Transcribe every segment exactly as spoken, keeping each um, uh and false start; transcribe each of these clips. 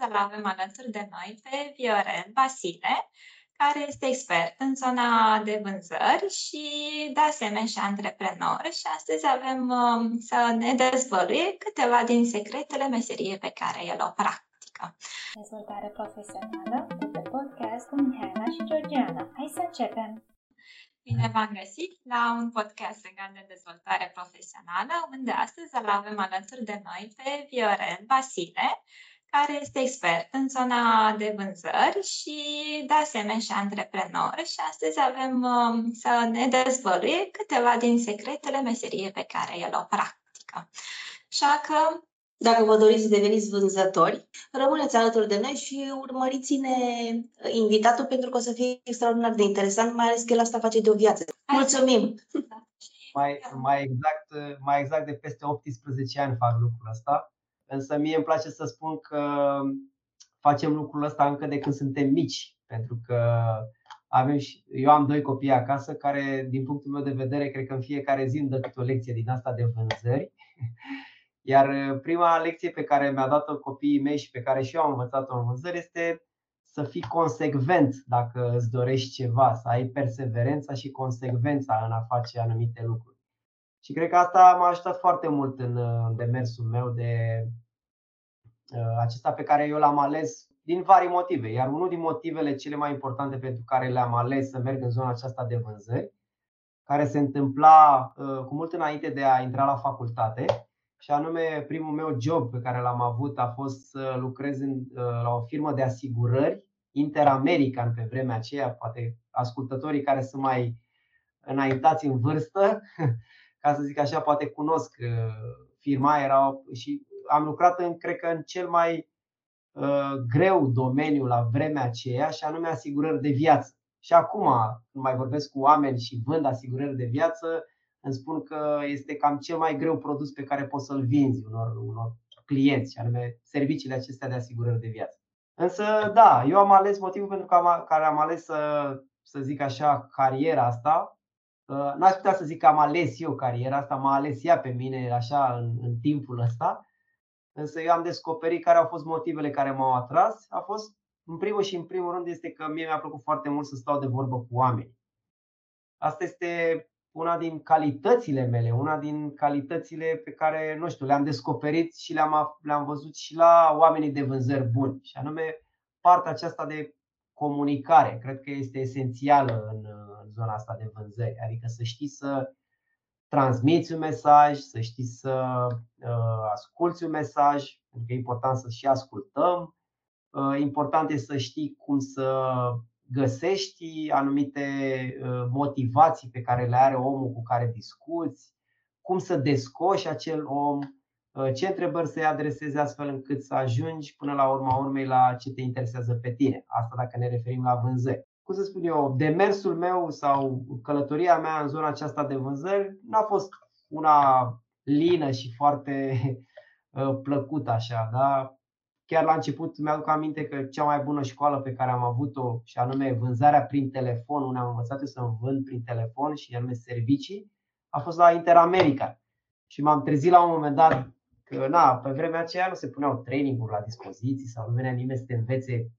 îl avem alături de noi pe Viorel Vasile, care este expert în zona de vânzări și de asemenea și antreprenor. Și astăzi avem um, să ne dezvăluie câteva din secretele meseriei pe care el o practică. Dezvoltare profesională de podcast cu Mihnea și Georgiana. Hai să începem! Bine v-am găsit la un podcast legat de dezvoltare profesională, unde astăzi îl avem alături de noi pe Viorel Vasile, care este expert în zona de vânzări și de asemenea și antreprenor. Și astăzi avem um, să ne dezvăluie câteva din secretele meseriei pe care el o practică. Așa că, dacă vă doriți să deveniți vânzători, rămâneți alături de noi și urmăriți-ne invitatul, pentru că o să fie extraordinar de interesant, mai ales că el asta face de o viață. Mulțumim! Mai, mai, exact, mai exact de peste optsprezece ani fac lucrul ăsta. Însă mie îmi place să spun că facem lucrul ăsta încă de când suntem mici, pentru că avem și, eu am doi copii acasă care, din punctul meu de vedere, cred că în fiecare zi îmi dă câte o lecție din asta de vânzări. Iar prima lecție pe care mi-a dat-o copiii mei și pe care și eu am învățat-o în vânzări este să fii consecvent dacă îți dorești ceva, să ai perseverența și consecvența în a face anumite lucruri. Și cred că asta m-a ajutat foarte mult în demersul meu de acesta pe care eu l-am ales din vari motive. Iar unul din motivele cele mai importante pentru care le-am ales să merg în zona aceasta de vânzări, care se întâmpla cu mult înainte de a intra la facultate, și anume, primul meu job pe care l-am avut a fost să lucrez în, la o firmă de asigurări, Interamerican pe vremea aceea. Poate ascultătorii care sunt mai înaintați în vârstă, ca să zic așa, poate cunosc firma. Era, și am lucrat în, cred că, în cel mai uh, greu domeniu la vremea aceea, și anume asigurări de viață. Și acum, când mai vorbesc cu oameni și vând asigurări de viață, îmi spun că este cam cel mai greu produs pe care poți să-l vinzi unor, unor clienți, și anume serviciile acestea de asigurări de viață. Însă, da, eu am ales motivul pentru că am, care am ales să, să zic așa, cariera asta. N-aș putea să zic că am ales eu cariera asta, m-a ales ea pe mine așa în, în timpul ăsta. Însă eu am descoperit care au fost motivele care m-au atras. A fost, în primul și în primul rând, este că mie mi-a plăcut foarte mult să stau de vorbă cu oameni. Asta este una din calitățile mele, una din calitățile pe care, nu știu, le-am descoperit și le-am, le-am văzut și la oamenii de vânzări buni. Și anume partea aceasta de comunicare, cred că este esențială în zona asta de vânzări. Adică să știi să transmiți un mesaj, să știi să uh, asculți un mesaj, pentru că e important să și ascultăm. uh, Important este să știi cum să găsești anumite motivații pe care le are omul cu care discuți, cum să descoși acel om, ce întrebări să-i adresezi astfel încât să ajungi până la urma urmei la ce te interesează pe tine. Asta dacă ne referim la vânzări. Cum să spun eu, demersul meu sau călătoria mea în zona aceasta de vânzări n-a fost una lină și foarte plăcută așa, da? Chiar la început mi-aduc aminte că cea mai bună școală pe care am avut-o, și anume vânzarea prin telefon, unde am învățat eu să vând prin telefon și anume servicii, a fost la Interamerican. Și m-am trezit la un moment dat că na, pe vremea aceea nu se puneau training-uri la dispoziție sau nu venea nimeni să te învețe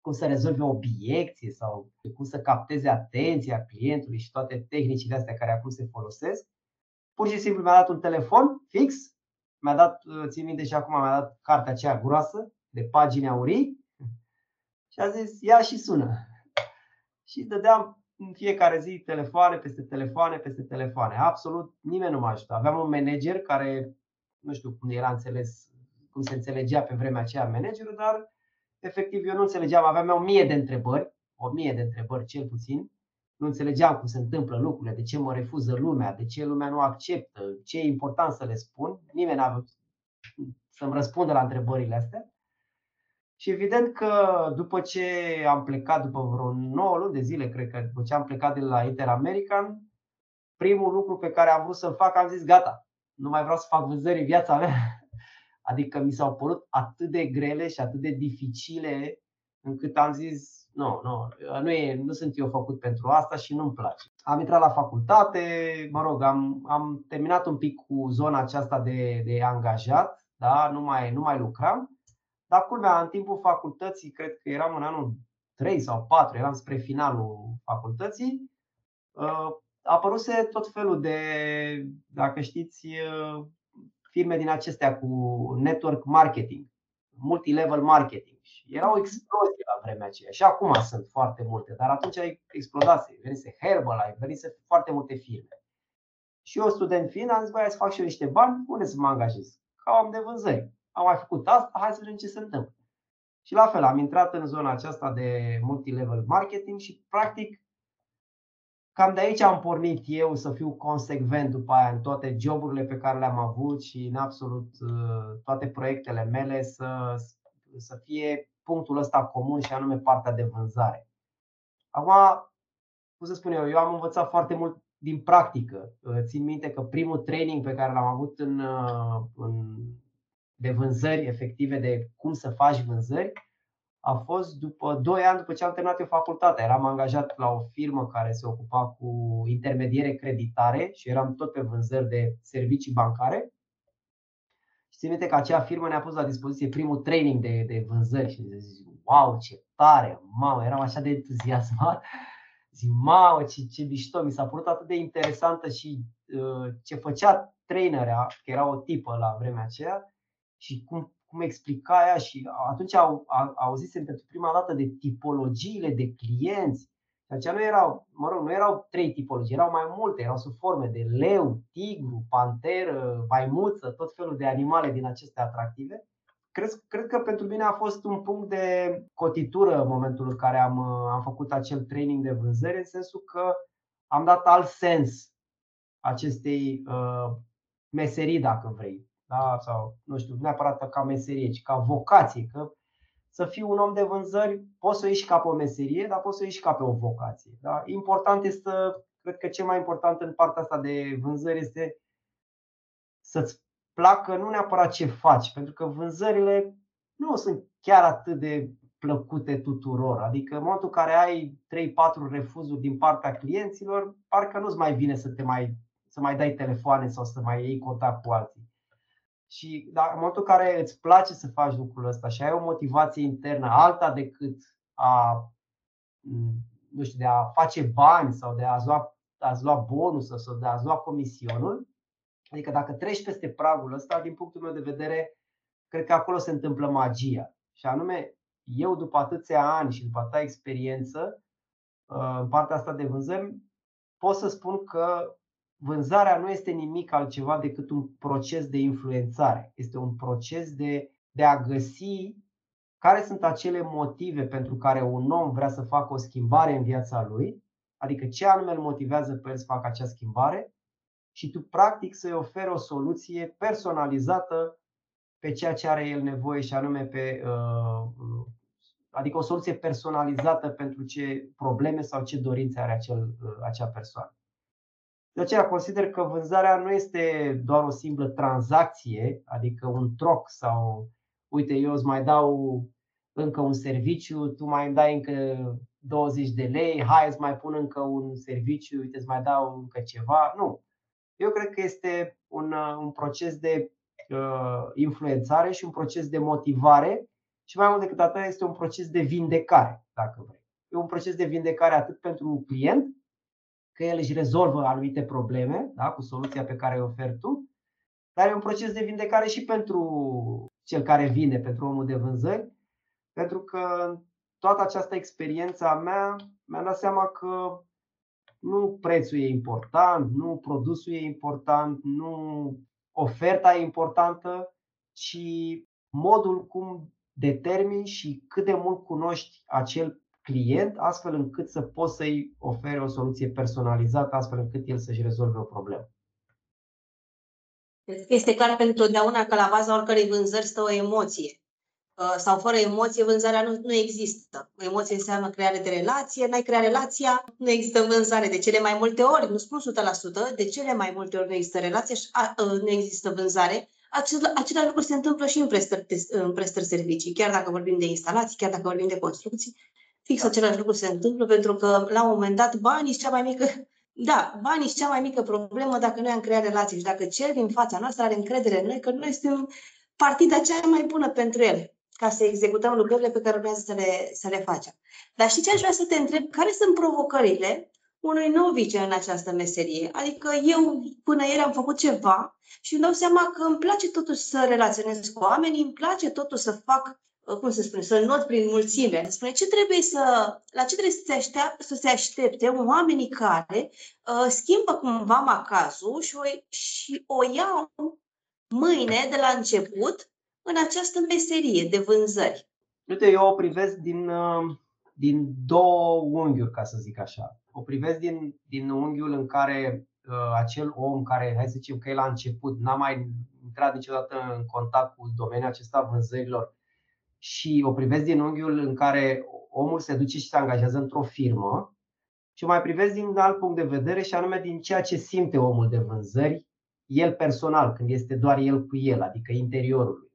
cum să rezolvi o obiecție sau cum să capteze atenția clientului și toate tehnicile astea care acum se folosesc. Pur și simplu mi-a dat un telefon fix. Mi-a dat, țin minte și acum, mi-a dat cartea aceea groasă, de pagini aurii, și a zis, ia și sună. Și dădeam în fiecare zi telefoane, peste telefoane, peste telefoane. Absolut nimeni nu m-a ajutat. Aveam un manager care, nu știu cum era înțeles, cum se înțelegea pe vremea aceea managerul, dar efectiv eu nu înțelegeam. Aveam o mie de întrebări, o mie de întrebări cel puțin. Nu înțelegeam cum se întâmplă lucrurile, de ce mă refuză lumea, de ce lumea nu acceptă, ce e important să le spun. Nimeni n-a vrut să-mi răspundă la întrebările astea. Și evident că după ce am plecat, după vreo nouă luni de zile, cred că după ce am plecat de la Interamerican, primul lucru pe care am vrut să-l fac, am zis gata, nu mai vreau să fac vânzări în viața mea. Adică mi s-au părut atât de grele și atât de dificile, încât am zis Nu, nu, nu, e, nu sunt eu făcut pentru asta și nu-mi place. Am intrat la facultate, mă rog, am, am terminat un pic cu zona aceasta de, de angajat, da? nu, mai, nu mai lucram. Dar culmea, în timpul facultății, cred că eram în anul trei sau patru, eram spre finalul facultății, apăruse tot felul de, dacă știți, firme din acestea cu network marketing, multilevel marketing. Și era o explozie la vremea aceea și acum sunt foarte multe, dar atunci explodase, venise Herbalife, venise foarte multe firme. Și eu, student fiind, am zis, băi, să fac și eu niște bani, unde să mă angajez? Că am de vânzări. Am mai făcut asta, hai să vedem ce se întâmplă. Și la fel, am intrat în zona aceasta de multilevel marketing și practic cam de aici am pornit eu să fiu consecvent după aia în toate joburile pe care le-am avut și în absolut toate proiectele mele să, să fie punctul ăsta comun și anume partea de vânzare. Acum, cum să spun eu, eu am învățat foarte mult din practică. Țin minte că primul training pe care l-am avut în, în, de vânzări efective, de cum să faci vânzări, a fost după doi ani după ce am terminat eu facultatea. Eram angajat la o firmă care se ocupa cu intermediere creditare și eram tot pe vânzări de servicii bancare. Și țin minte că acea firmă ne-a pus la dispoziție primul training de, de vânzări și zic, wow, ce tare, mamă, eram așa de entuziasmat. Zic, mamă, ce, ce mișto, mi s-a părut atât de interesantă și uh, ce făcea trainerea, că era o tipă la vremea aceea, și cum cum explica ea și atunci au, au, auzisem pentru prima dată de tipologiile de clienți. Deci nu erau, mă rog, nu erau trei tipologii, erau mai multe, erau sub forme de leu, tigru, panteră, maimuță, tot felul de animale din acestea atractive. Cred, cred că pentru mine a fost un punct de cotitură în momentul în care am, am făcut acel training de vânzări, în sensul că am dat alt sens acestei uh, meserii, dacă vrei. Da, sau nu știu, neapărat ca meserie, ci ca vocație, că să fii un om de vânzări, poți să o ieși ca pe o meserie, dar poți să o ieși ca pe o vocație. Da? Important este, cred că cel mai important în partea asta de vânzări este să-ți placă nu neapărat ce faci, pentru că vânzările nu sunt chiar atât de plăcute tuturor. Adică în momentul în care ai trei patru refuzuri din partea clienților, parcă nu-ți mai vine să te mai, să mai dai telefoane sau să mai iei contact cu alții. Și dacă în momentul în care îți place să faci lucrul ăsta și ai o motivație internă alta decât a, nu știu, de a face bani sau de a-ți lua, a-ți lua bonusul sau de a-ți lua comisionul, adică dacă treci peste pragul ăsta, din punctul meu de vedere, cred că acolo se întâmplă magia. Și anume, eu după atâția ani și după atâta experiență în partea asta de vânzări, pot să spun că vânzarea nu este nimic altceva decât un proces de influențare. Este un proces de, de a găsi care sunt acele motive pentru care un om vrea să facă o schimbare în viața lui, adică ce anume îl motivează pe el să facă acea schimbare și tu practic să-i oferi o soluție personalizată pe ceea ce are el nevoie și anume pe, adică o soluție personalizată pentru ce probleme sau ce dorințe are acel, acea persoană. De aceea consider că vânzarea nu este doar o simplă tranzacție, adică un troc sau uite, eu îți mai dau încă un serviciu, tu mai îmi dai încă douăzeci de lei, hai îți mai pun încă un serviciu, uite, îți mai dau încă ceva. Nu. Eu cred că este un, un proces de uh, influențare și un proces de motivare și mai mult decât atât este un proces de vindecare, dacă vrei. E un proces de vindecare atât pentru un client, că el își rezolvă anumite probleme, da, cu soluția pe care o oferi tu, dar e un proces de vindecare și pentru cel care vine, pentru omul de vânzări, pentru că toată această experiență a mea mi-a dat seama că nu prețul e important, nu produsul e important, nu oferta e importantă, ci modul cum determini și cât de mult cunoști acel client, astfel încât să poți să-i oferi o soluție personalizată, astfel încât el să-și rezolve o problemă. Cred că este clar pentru totdeauna că la baza oricărei vânzări stă o emoție. Sau fără emoție, vânzarea nu, nu există. O emoție înseamnă creare de relație, n-ai crea relația, nu există vânzare. De cele mai multe ori, nu spun o sută la sută, de cele mai multe ori nu există relație și a, a, nu există vânzare. Același lucru se întâmplă și în prestări, în prestări servicii, chiar dacă vorbim de instalații, chiar dacă vorbim de construcții. Fix același lucru se întâmplă pentru că la un moment dat banii și cea mai mică, da, banii și cea mai mică problemă dacă noi am creat relații și dacă cel din fața noastră are încredere în noi că noi suntem partida cea mai bună pentru el. ca să executăm lucrurile pe care urmează să le, să le facem. Dar știi ce aș vrea să te întreb? Care sunt provocările unui novice în această meserie? Adică eu până ieri am făcut ceva și îmi dau seama că îmi place totuși să relaționez cu oamenii, îmi place totuși să fac, cum se spune, să înot prin mulțime. Spune, ce trebuie să, la ce trebuie să se, aștept, să se aștepte oamenii care uh, schimbă cumva macazul și o, și o iau mâine de la început în această meserie de vânzări? Uite, eu o privesc din, din două unghiuri, ca să zic așa. O privesc din, din unghiul în care uh, acel om care, hai să zicem că e la început, n-a mai intrat niciodată în contact cu domeniul acesta vânzărilor, și o privesc din unghiul în care omul se duce și se angajează într-o firmă, și o mai privesc din alt punct de vedere, și anume din ceea ce simte omul de vânzări, el personal, când este doar el cu el, adică interiorul lui.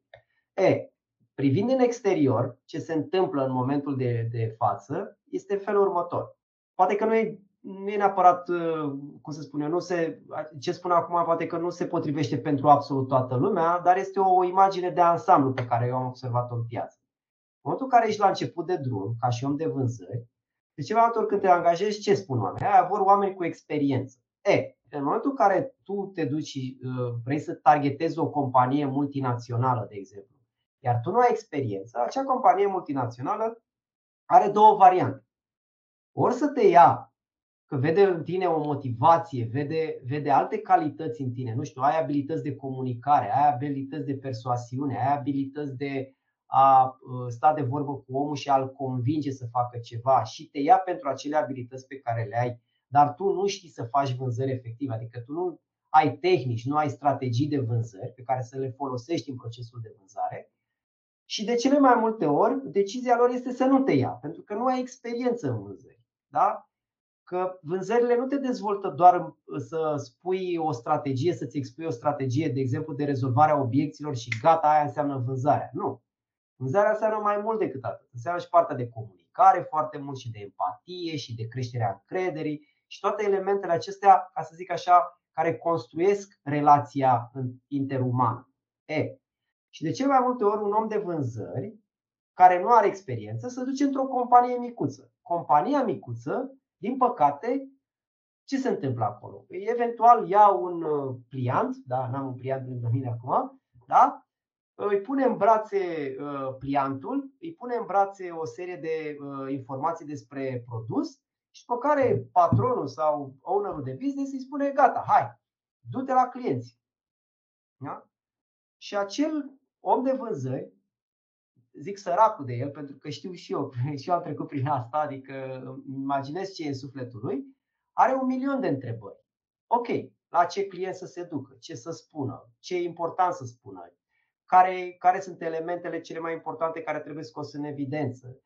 E, privind în exterior, ce se întâmplă în momentul de, de față este felul următor. Poate că nu e, nu e neapărat, cum să spun eu, nu se, ce spun acum poate că nu se potrivește pentru absolut toată lumea, dar este o imagine de ansamblu pe care eu am observat-o în piață. În momentul în care ești la început de drum, ca și om de vânzări, de ceva dată când te angajezi, ce spun oamenii? Aia vor oameni cu experiență. E, în momentul în care tu te duci și vrei să targetezi o companie multinațională, de exemplu, iar tu nu ai experiență, acea companie multinațională are două variante. Ori să te ia că vede în tine o motivație, vede, vede alte calități în tine. Nu știu, ai abilități de comunicare, ai abilități de persoasiune, ai abilități de a sta de vorbă cu omul și a-l convinge să facă ceva, și te ia pentru acele abilități pe care le ai, dar tu nu știi să faci vânzări efective. Adică tu nu ai tehnici, nu ai strategii de vânzări pe care să le folosești în procesul de vânzare. Și de cele mai multe ori decizia lor este să nu te ia, pentru că nu ai experiență în vânzări, da? Că vânzările nu te dezvoltă doar să spui o strategie, să-ți expui o strategie, de exemplu, de rezolvarea obiecțiilor și gata, aia înseamnă vânzarea. Nu. Vânzarea înseamnă mai mult decât atât. Înseamnă și partea de comunicare foarte mult, și de empatie, și de creșterea încrederii, și toate elementele acestea, ca să zic așa, care construiesc relația interumană. E. Și de cel mai multe ori un om de vânzări care nu are experiență se duce într-o companie micuță. Compania micuță, din păcate, ce se întâmplă acolo? Eventual ia un pliant, da, n-am un pliant lângă mine acum, da? Îi pune în brațe pliantul, îi pune în brațe o serie de informații despre produs, și după care patronul sau ownerul de business îi spune gata, hai, du-te la clienți. Da? Și acel om de vânzări, zic săracul de el, pentru că știu și eu, și eu am trecut prin asta, adică imaginez ce e în sufletul lui, are un milion de întrebări. Ok, la ce client să se ducă, ce să spună, ce e important să spună, care, care sunt elementele cele mai importante care trebuie scos în evidență,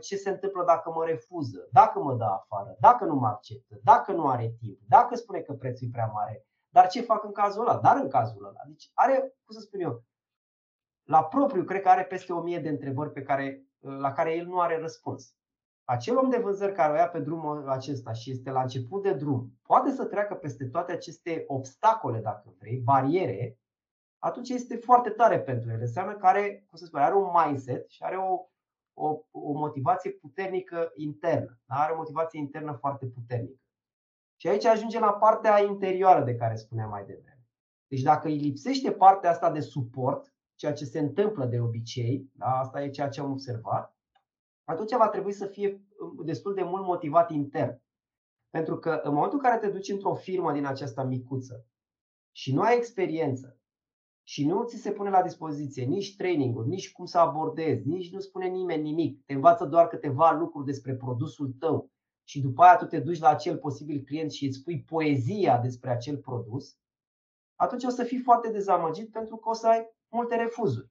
ce se întâmplă dacă mă refuză, dacă mă dă afară, dacă nu mă acceptă, dacă nu are timp, dacă spune că prețul e prea mare, dar ce fac în cazul ăla, dar în cazul ăla. Deci are, cum să spun eu, la propriu, cred că are peste o mie de întrebări pe care, la care el nu are răspuns. Acel om de vânzări care o ia pe drumul acesta și este la început de drum, poate să treacă peste toate aceste obstacole, dacă vrei, bariere, atunci este foarte tare pentru el. Înseamnă că are, cum să spun, are un mindset și are o, o, o motivație puternică internă. Are o motivație internă foarte puternică. Și aici ajunge la partea interioară de care spuneam mai devreme. Deci dacă îi lipsește partea asta de suport, ceea ce se întâmplă de obicei, da, asta e ceea ce am observat, atunci va trebui să fie destul de mult motivat intern. Pentru că în momentul în care te duci într-o firmă din aceasta micuță și nu ai experiență și nu ți se pune la dispoziție nici training-uri, nici cum să abordezi, nici nu spune nimeni nimic, te învață doar câteva lucruri despre produsul tău și după aia tu te duci la acel posibil client și îți spui poezia despre acel produs, atunci o să fii foarte dezamăgit pentru că o să ai multe refuzuri.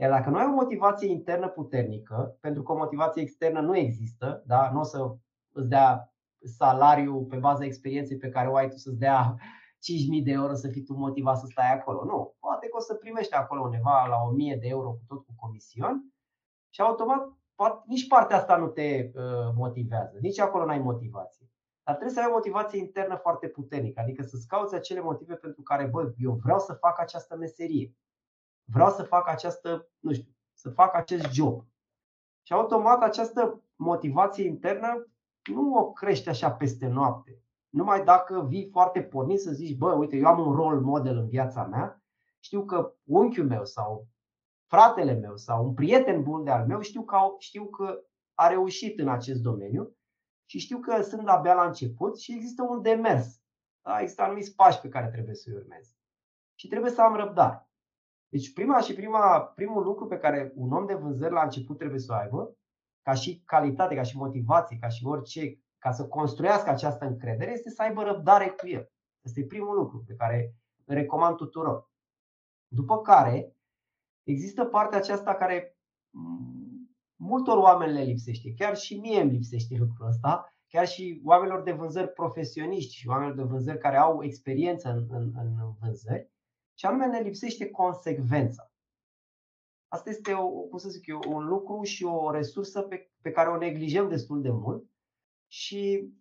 Iar dacă nu ai o motivație internă puternică, pentru că o motivație externă nu există, da? Nu o să îți dea salariu pe baza experienței pe care o ai tu să-ți dea cinci mii de euro să fii tu motivat să stai acolo. Nu, poate că o să primești acolo undeva la o mie de euro cu tot cu comision și automat nici partea asta nu te motivează, nici acolo n-ai motivație. Dar trebuie să ai o motivație internă foarte puternică, adică să-ți cauți acele motive pentru care, bă, eu vreau să fac această meserie. Vreau să fac această, nu știu, să fac acest job. Și automat această motivație internă nu o crești așa peste noapte. Numai dacă vii foarte pornit să zici, bă, uite, eu am un rol model în viața mea, știu că unchiul meu sau fratele meu sau un prieten bun de-al meu știu că, știu că a reușit în acest domeniu și știu că sunt abia la început și există un demers. Da? Există anumiți pași pe care trebuie să-i urmez. Și trebuie să am răbdare. Deci prima și prima, primul lucru pe care un om de vânzări la început trebuie să o aibă, ca și calitate, ca și motivație, ca și orice, ca să construiască această încredere, este să aibă răbdare cu el. Este primul lucru pe care îl recomand tuturor. După care există partea aceasta care multor oameni le lipsește. Chiar și mie îmi lipsește lucrul ăsta. Chiar și oamenilor de vânzări profesioniști și oamenilor de vânzări care au experiență în, în, în vânzări. Și anume ne lipsește consecvența. Asta este, o, cum să zic eu, un lucru și o resursă pe, pe care o neglijăm destul de mult. Și,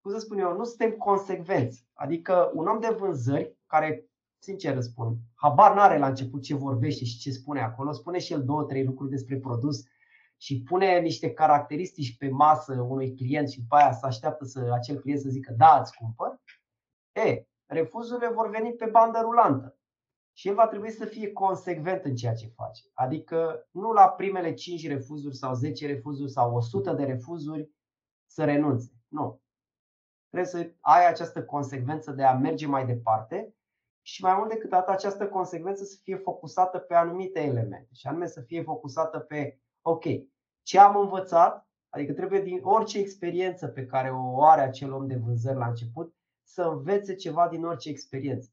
cum să spun eu, nu suntem consecvenți. Adică un om de vânzări care, sincer îți spun, habar n-are la început ce vorbește și ce spune acolo. Spune și el două, trei lucruri despre produs și pune niște caracteristici pe masă unui client și după aia se așteaptă să, acel client să zică da, îți cumpăr. E, refuzurile vor veni pe bandă rulantă. Și el va trebui să fie consecvent în ceea ce face. Adică nu la primele cinci refuzuri sau zece refuzuri sau o sută de refuzuri să renunțe. Nu. Trebuie să ai această consecvență de a merge mai departe și mai mult decât atât această consecvență să fie focusată pe anumite elemente. Și anume să fie focusată pe, ok, ce am învățat, adică trebuie din orice experiență pe care o are acel om de vânzări la început să învețe ceva din orice experiență.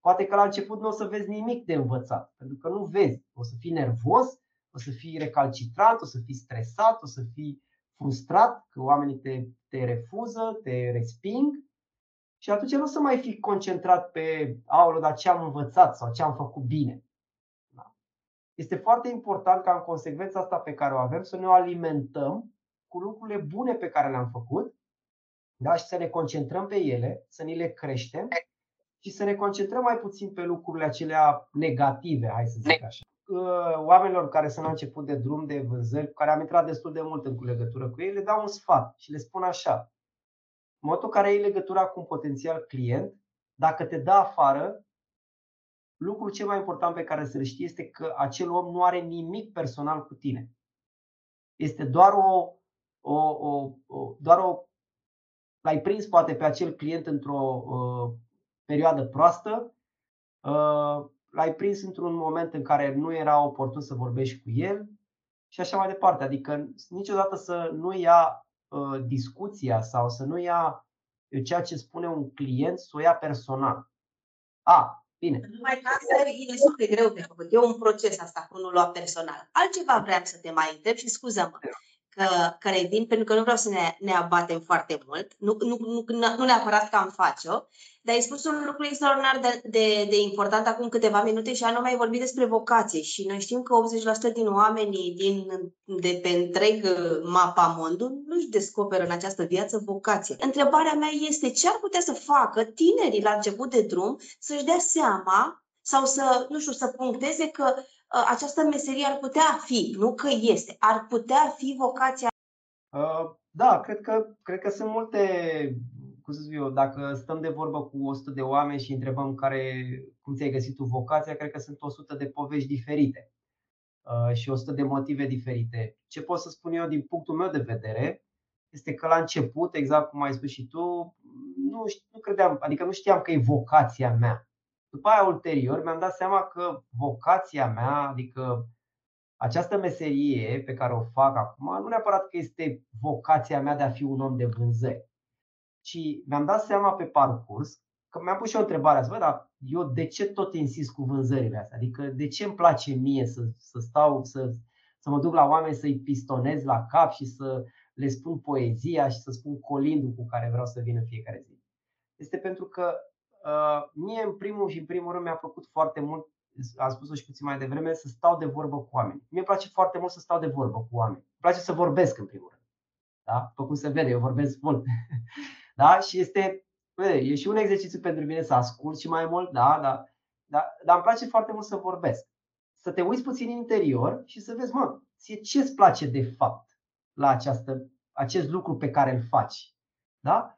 Poate că la început nu o să vezi nimic de învățat, pentru că nu vezi. O să fii nervos, o să fii recalcitrant, o să fii stresat, o să fii frustrat că oamenii te, te refuză, te resping și atunci nu o să mai fii concentrat pe aoleu, dar ce am învățat sau ce am făcut bine. Da. Este foarte important ca în consecvența asta pe care o avem să ne o alimentăm cu lucrurile bune pe care le-am făcut, da? Și să ne concentrăm pe ele, să ni le creștem. Și să ne concentrăm mai puțin pe lucrurile acelea negative, hai să zic așa. Oamenilor care sunt la început de drum de vânzări, care am intrat destul de mult în legătură cu ei, le dau un sfat și le spun așa. În momentul care ai legătura cu un potențial client, dacă te dă afară, lucrul cel mai important pe care să-l știi este că acel om nu are nimic personal cu tine. Este doar o... o, o, o, doar o l-ai prins poate pe acel client într-o... Uh, perioadă proastă, l-ai prins într-un moment în care nu era oportun să vorbești cu el și așa mai departe. Adică niciodată să nu ia discuția sau să nu ia ceea ce spune un client, să o ia personal. A, bine. Numai că asta e destul de greu de făcut. E un proces asta cu nu lua personal. Altceva vreau să te mai întreb și scuză-mă. Că, că revin, pentru că nu vreau să ne, ne abatem foarte mult, nu, nu, nu, nu neapărat că am face-o, dar ai spus un lucru extraordinar de, de, de important acum câteva minute și anume ai vorbit despre vocație și noi știm că optzeci la sută din oamenii din, de pe întreg mapa mondului nu-și descoperă în această viață vocație. Întrebarea mea este ce ar putea să facă tinerii la început de drum să-și dea seama sau să, nu știu, să puncteze că această meserie ar putea fi, nu că este, ar putea fi vocația. Da, cred că, cred că sunt multe, cum să zic eu, dacă stăm de vorbă cu o sută de oameni și întrebăm care, cum ți-ai găsit tu vocația, cred că sunt o sută de povești diferite și o sută de motive diferite. Ce pot să spun eu din punctul meu de vedere este că la început, exact cum ai spus și tu, nu, nu credeam, adică nu știam că e vocația mea. După aia, ulterior, mi-am dat seama că vocația mea, adică această meserie pe care o fac acum, nu neapărat că este vocația mea de a fi un om de vânzări, ci mi-am dat seama pe parcurs că mi-am pus și o întrebare asta, dar eu de ce tot insist cu vânzările astea? Adică de ce îmi place mie să, să stau, să, să mă duc la oameni, să-i pistonez la cap și să le spun poezia și să spun colindul cu care vreau să vin în fiecare zi? Este pentru că mie în primul și în primul rând mi-a plăcut foarte mult, am spus-o și puțin mai devreme, să stau de vorbă cu oameni. Mie îmi place foarte mult să stau de vorbă cu oameni. Îmi place să vorbesc în primul rând. Da? După cum se vede, eu vorbesc mult. Da? Și este, vede, e și un exercițiu pentru mine să ascult și mai mult, da, da, da, dar îmi place foarte mult să vorbesc. să te uiți puțin în interior și să vezi, mă, ce îți place de fapt la această, acest lucru pe care îl faci. Da?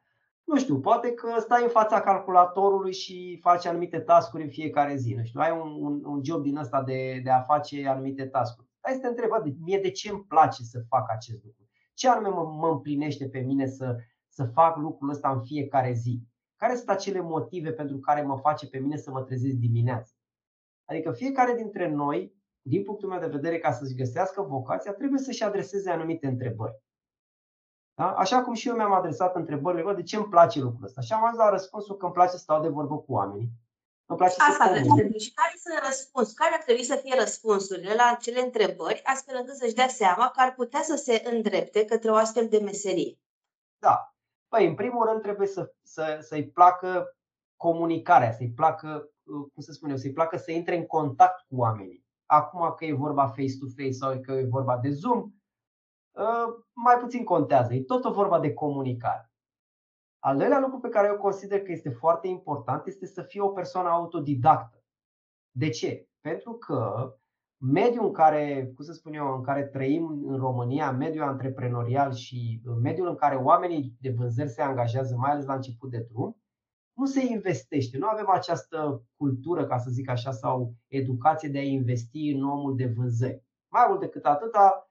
Nu știu, poate că stai în fața calculatorului și faci anumite taskuri în fiecare zi. Nu știu, ai un, un, un job din ăsta de, de a face anumite taskuri. Hai să te întrebi, mie de ce îmi place să fac acest lucru? Ce anume mă, mă împlinește pe mine să, să fac lucrul ăsta în fiecare zi? Care sunt acele motive pentru care mă face pe mine să mă trezesc dimineața? Adică fiecare dintre noi, din punctul meu de vedere, ca să-și găsească vocația, trebuie să-și adreseze anumite întrebări. Da? Așa cum și eu mi-am adresat întrebările, bă, de ce îmi place lucrul ăsta? Și am ajuns la răspunsul că îmi place să stau de vorbă cu oamenii. Îmi place asta să trebuie. Și care sunt răspunsul? Care ar trebui să fie răspunsurile la acele întrebări, astfel încât să-și dea seama că ar putea să se îndrepte către o astfel de meserie? Da. Păi, în primul rând trebuie să, să, să-i placă comunicarea, să-i placă, cum să spun eu, să-i placă să intre în contact cu oamenii. Acum că e vorba face-to-face sau că e vorba de Zoom, mai puțin contează. E tot o vorba de comunicare. Al doilea lucru pe care eu consider că este foarte important este să fie o persoană autodidactă. De ce? Pentru că mediul în care, cum să spun eu, în care trăim în România, mediul antreprenorial și mediul în care oamenii de vânzări se angajează, mai ales la început de drum, nu se investește. Nu avem această cultură, ca să zic așa, sau educație de a investi în omul de vânzări. Mai mult decât atâta,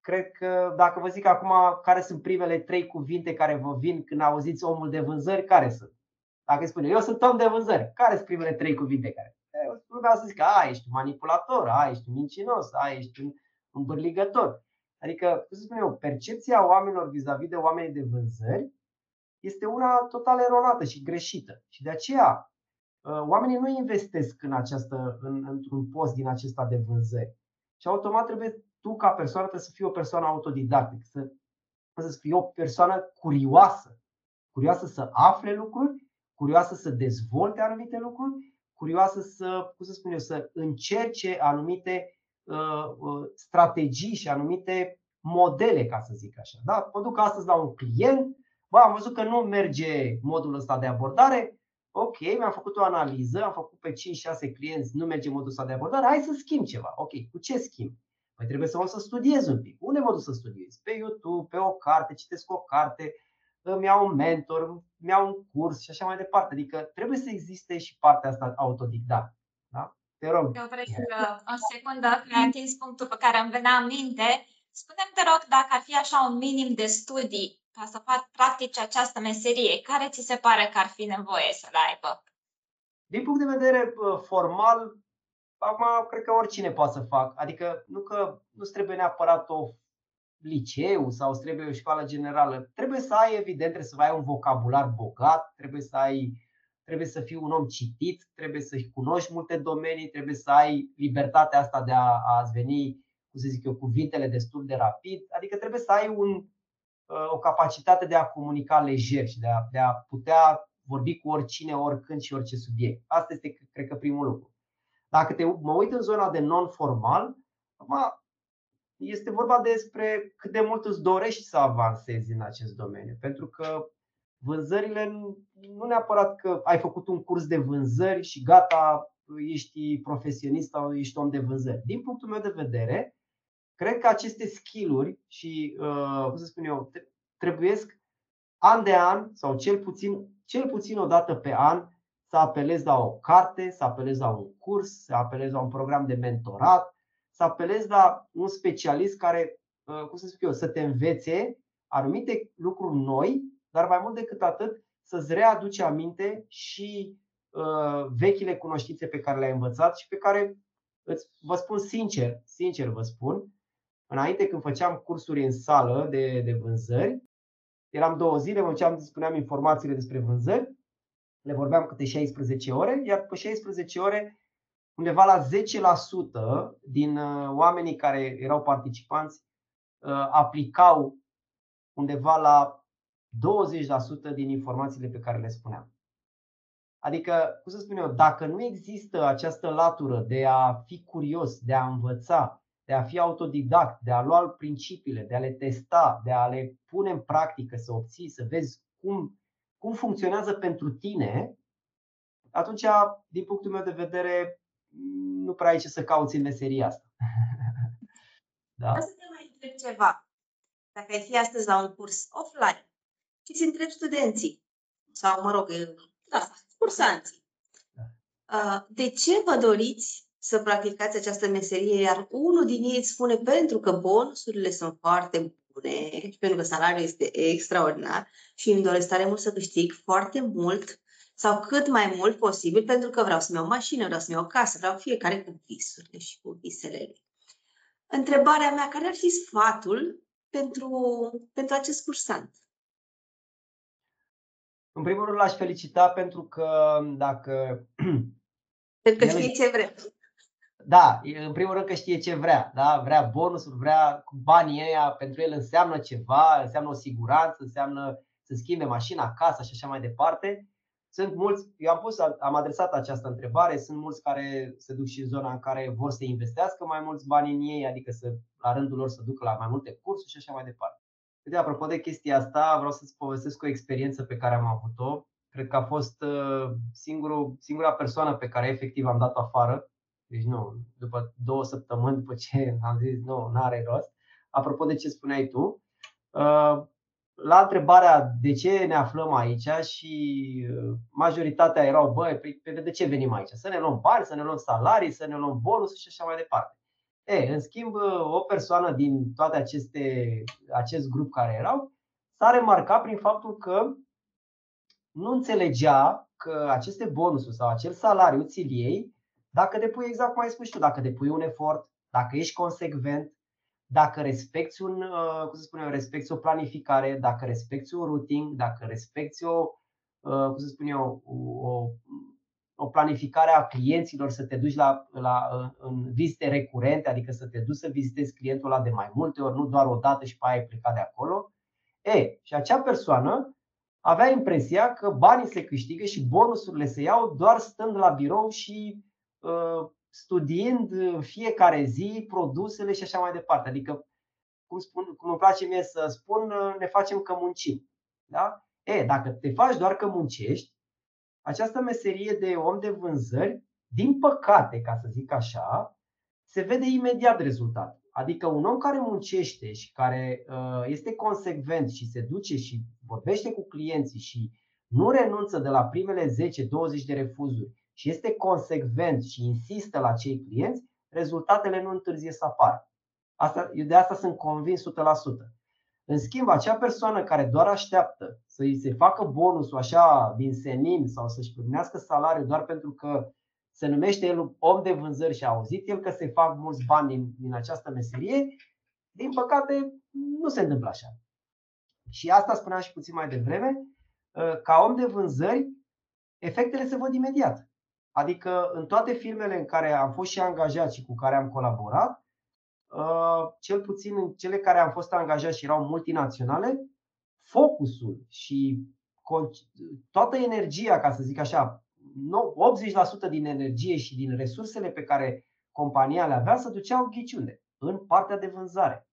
cred că dacă vă zic acum care sunt primele trei cuvinte care vă vin când auziți omul de vânzări, care sunt? Dacă îi spune, eu sunt om de vânzări, care sunt primele trei cuvinte care? Nu vreau să zic că a, ești manipulator, a, ești mincinos, a, ești un îmbârligător. Adică, cum să spun eu, percepția oamenilor vis-a-vis de oamenii de vânzări este una total eronată și greșită. Și de aceea oamenii nu investesc în această, în, într-un post din acesta de vânzări. Și automat trebuie, tu ca persoană, trebuie să fii o persoană autodidactă, să, să fii o persoană curioasă. Curioasă să afle lucruri, curioasă să dezvolte anumite lucruri, curioasă să, cum să spun eu, să încerce anumite uh, strategii și anumite modele, ca să zic așa. Da? Mă duc astăzi la un client, bă, am văzut că nu merge modul ăsta de abordare, ok, mi-am făcut o analiză, am făcut pe cinci șase clienți, nu merge modul ăsta de abordare, hai să schimb ceva. Ok, cu ce schimb? Păi trebuie să o să studiez un pic. Unde mă duc să studiez? Pe YouTube, pe o carte, citesc o carte, îmi iau un mentor, îmi iau un curs și așa mai departe. Adică trebuie să existe și partea asta autodidactă. Da? Te rog. Eu vreau că, o secundă, că ai atins punctul pe care îmi venea în minte. Spune-mi, te rog, dacă ar fi așa un minim de studii ca să faci practici această meserie, care ți se pare că ar fi nevoie să le aibă? Din punct de vedere formal, acum cred că oricine poate să facă. Adică nu că nu-ți trebuie neapărat o liceu sau îți trebuie o școală generală. Trebuie să ai, evident, trebuie să ai un vocabular bogat, trebuie să ai, trebuie să fii un om citit, trebuie să-și cunoști multe domenii, trebuie să ai libertatea asta de a a-ți veni, cum să zic eu, cuvintele destul de rapid. Adică trebuie să ai un, o capacitate de a comunica lejer și de a, de a putea vorbi cu oricine, oricând și orice subiect. Asta este, cred că, primul lucru. Dacă te, mă uit în zona de non-formal, mă, este vorba despre cât de mult îți dorești să avansezi în acest domeniu. Pentru că vânzările, nu neapărat că ai făcut un curs de vânzări și gata, ești profesionist sau ești om de vânzări. Din punctul meu de vedere, cred că aceste skill-uri și, cum să spun eu, trebuiesc an de an sau cel puțin, cel puțin o dată pe an să apelezi la o carte, să apelezi la un curs, să apelezi la un program de mentorat, să apelezi la un specialist care, cum să zic eu, să te învețe anumite lucruri noi, dar mai mult decât atât să-ți readuce aminte și uh, vechile cunoștințe pe care le-ai învățat și pe care, îți, vă spun sincer, sincer vă spun, înainte când făceam cursuri în sală de, de vânzări, eram două zile, mă duceam, spuneam informațiile despre vânzări, le vorbeam câte șaisprezece ore, iar pe șaisprezece ore undeva la zece la sută din oamenii care erau participanți aplicau undeva la douăzeci la sută din informațiile pe care le spuneam. Adică, cum să spun eu, dacă nu există această latură de a fi curios, de a învăța, de a fi autodidact, de a lua principiile, de a le testa, de a le pune în practică, să obții, să vezi cum, cum funcționează pentru tine, atunci, din punctul meu de vedere, nu prea ai ce să cauți în meseria asta. Da. Să te mai întreb ceva. Dacă ai fi astăzi la un curs offline și îți întrebi studenții, sau mă rog, da, cursanții, de ce vă doriți să practicați această meserie, iar unul din ei îți spune pentru că bonusurile sunt foarte bune, pentru că salariul este extraordinar și îmi doresc tare mult să câștig foarte mult sau cât mai mult posibil, pentru că vreau să-mi iau mașină, vreau să-mi iau casă, vreau fiecare cu visurile și cu visele. Întrebarea mea, care ar fi sfatul pentru, pentru acest cursant? În primul rând l-aș felicita pentru că dacă... Pentru că știe ce vrea. Da, în primul rând că știe ce vrea. Da? Vrea bonusul, vrea banii ăia, pentru el înseamnă ceva, înseamnă o siguranță, înseamnă să schimbe mașina, casa și așa mai departe. Sunt mulți, eu am pus, am adresat această întrebare, sunt mulți care se duc și în zona în care vor să investească mai mulți bani în ei, adică să, la rândul lor să ducă la mai multe cursuri și așa mai departe. Uite, apropo de chestia asta, vreau să-ți povestesc o experiență pe care am avut-o. Cred că a fost singurul, singura persoană pe care efectiv am dat-o afară. Deci nu, după două săptămâni, după ce am zis, nu, n-are rost. Apropo de ce spuneai tu, la întrebarea de ce ne aflăm aici și majoritatea erau, băi, de ce venim aici? Să ne luăm bani, să ne luăm salarii, să ne luăm bonus și așa mai departe. E, în schimb, o persoană din toate aceste, acest grup care erau s-a remarcat prin faptul că nu înțelegea că aceste bonusuri sau acel salariu ți-l iei dacă depui exact cum ai spus tu, dacă depui un efort, dacă ești consecvent, dacă respecti un, cum să spun eu, respecti o planificare, dacă respecti un routing, dacă respecti o, cum să spun eu, o, o planificare a clienților, să te duci la, la, în vizite recurente, adică să te duci să vizitezi clientul ăla de mai multe ori, nu doar o dată și pe aia ai plecat de acolo. E, și acea persoană avea impresia că banii se câștigă și bonusurile se iau doar stând la birou și uh, studiind fiecare zi produsele și așa mai departe. Adică, cum, spun, cum îmi place mie să spun, ne facem că muncim. Da? E, dacă te faci doar că muncești, această meserie de om de vânzări, din păcate, ca să zic așa, se vede imediat rezultat. Adică un om care muncește și care este consecvent și se duce și vorbește cu clienții și nu renunță de la primele zece douăzeci de refuzuri și este consecvent și insistă la cei clienți, rezultatele nu întârzie să apară. Asta, eu de asta sunt convins o sută la sută. În schimb, acea persoană care doar așteaptă să îi se facă bonusul așa din senin sau să-și primească salariul doar pentru că se numește el om de vânzări și a auzit el că se fac mulți bani din, din această meserie, din păcate nu se întâmplă așa. Și asta spuneam și puțin mai devreme, ca om de vânzări, efectele se văd imediat. Adică în toate firmele în care am fost și angajat și cu care am colaborat, cel puțin în cele care am fost angajați și erau multinaționale, focusul și toată energia, ca să zic așa, optzeci la sută din energie și din resursele pe care compania le avea se duceau ghiciunde, în partea de vânzare.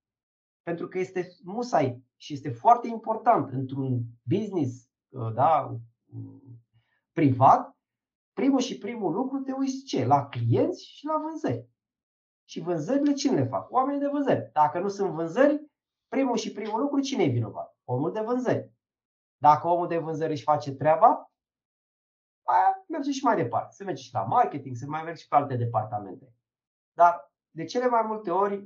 Pentru că este musai și este foarte important într-un business, da, privat, primul și primul lucru te uiți ce? La clienți și la vânzări. Și vânzările cine le fac? Oamenii de vânzări. Dacă nu sunt vânzări, primul și primul lucru cine e vinovat? Omul de vânzări. Dacă omul de vânzări își face treaba, aia merge și mai departe. Se merge și la marketing, se mai merge și pe alte departamente. Dar de cele mai multe ori,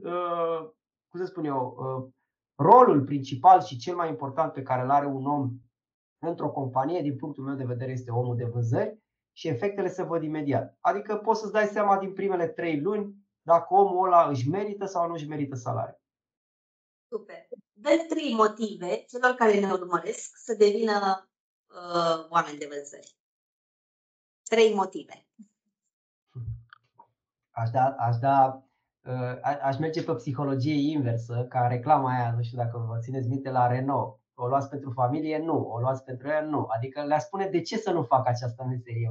cum să spun eu, rolul principal și cel mai important pe care îl are un om într-o companie, din punctul meu de vedere, este omul de vânzări și efectele se văd imediat. Adică poți să-ți dai seama din primele trei luni dacă omul ăla își merită sau nu își merită salariul. Super. Dă trei motive celor care ne urmăresc să devină uh, oameni de vânzări. Trei motive. Aș da, aș, da, uh, aș merge pe psihologie inversă, ca reclama aia, nu știu dacă vă țineți minte, la Renault. O luați pentru familie? Nu. O luați pentru ea? Nu. Adică le-aș spune de ce să nu fac această meserie.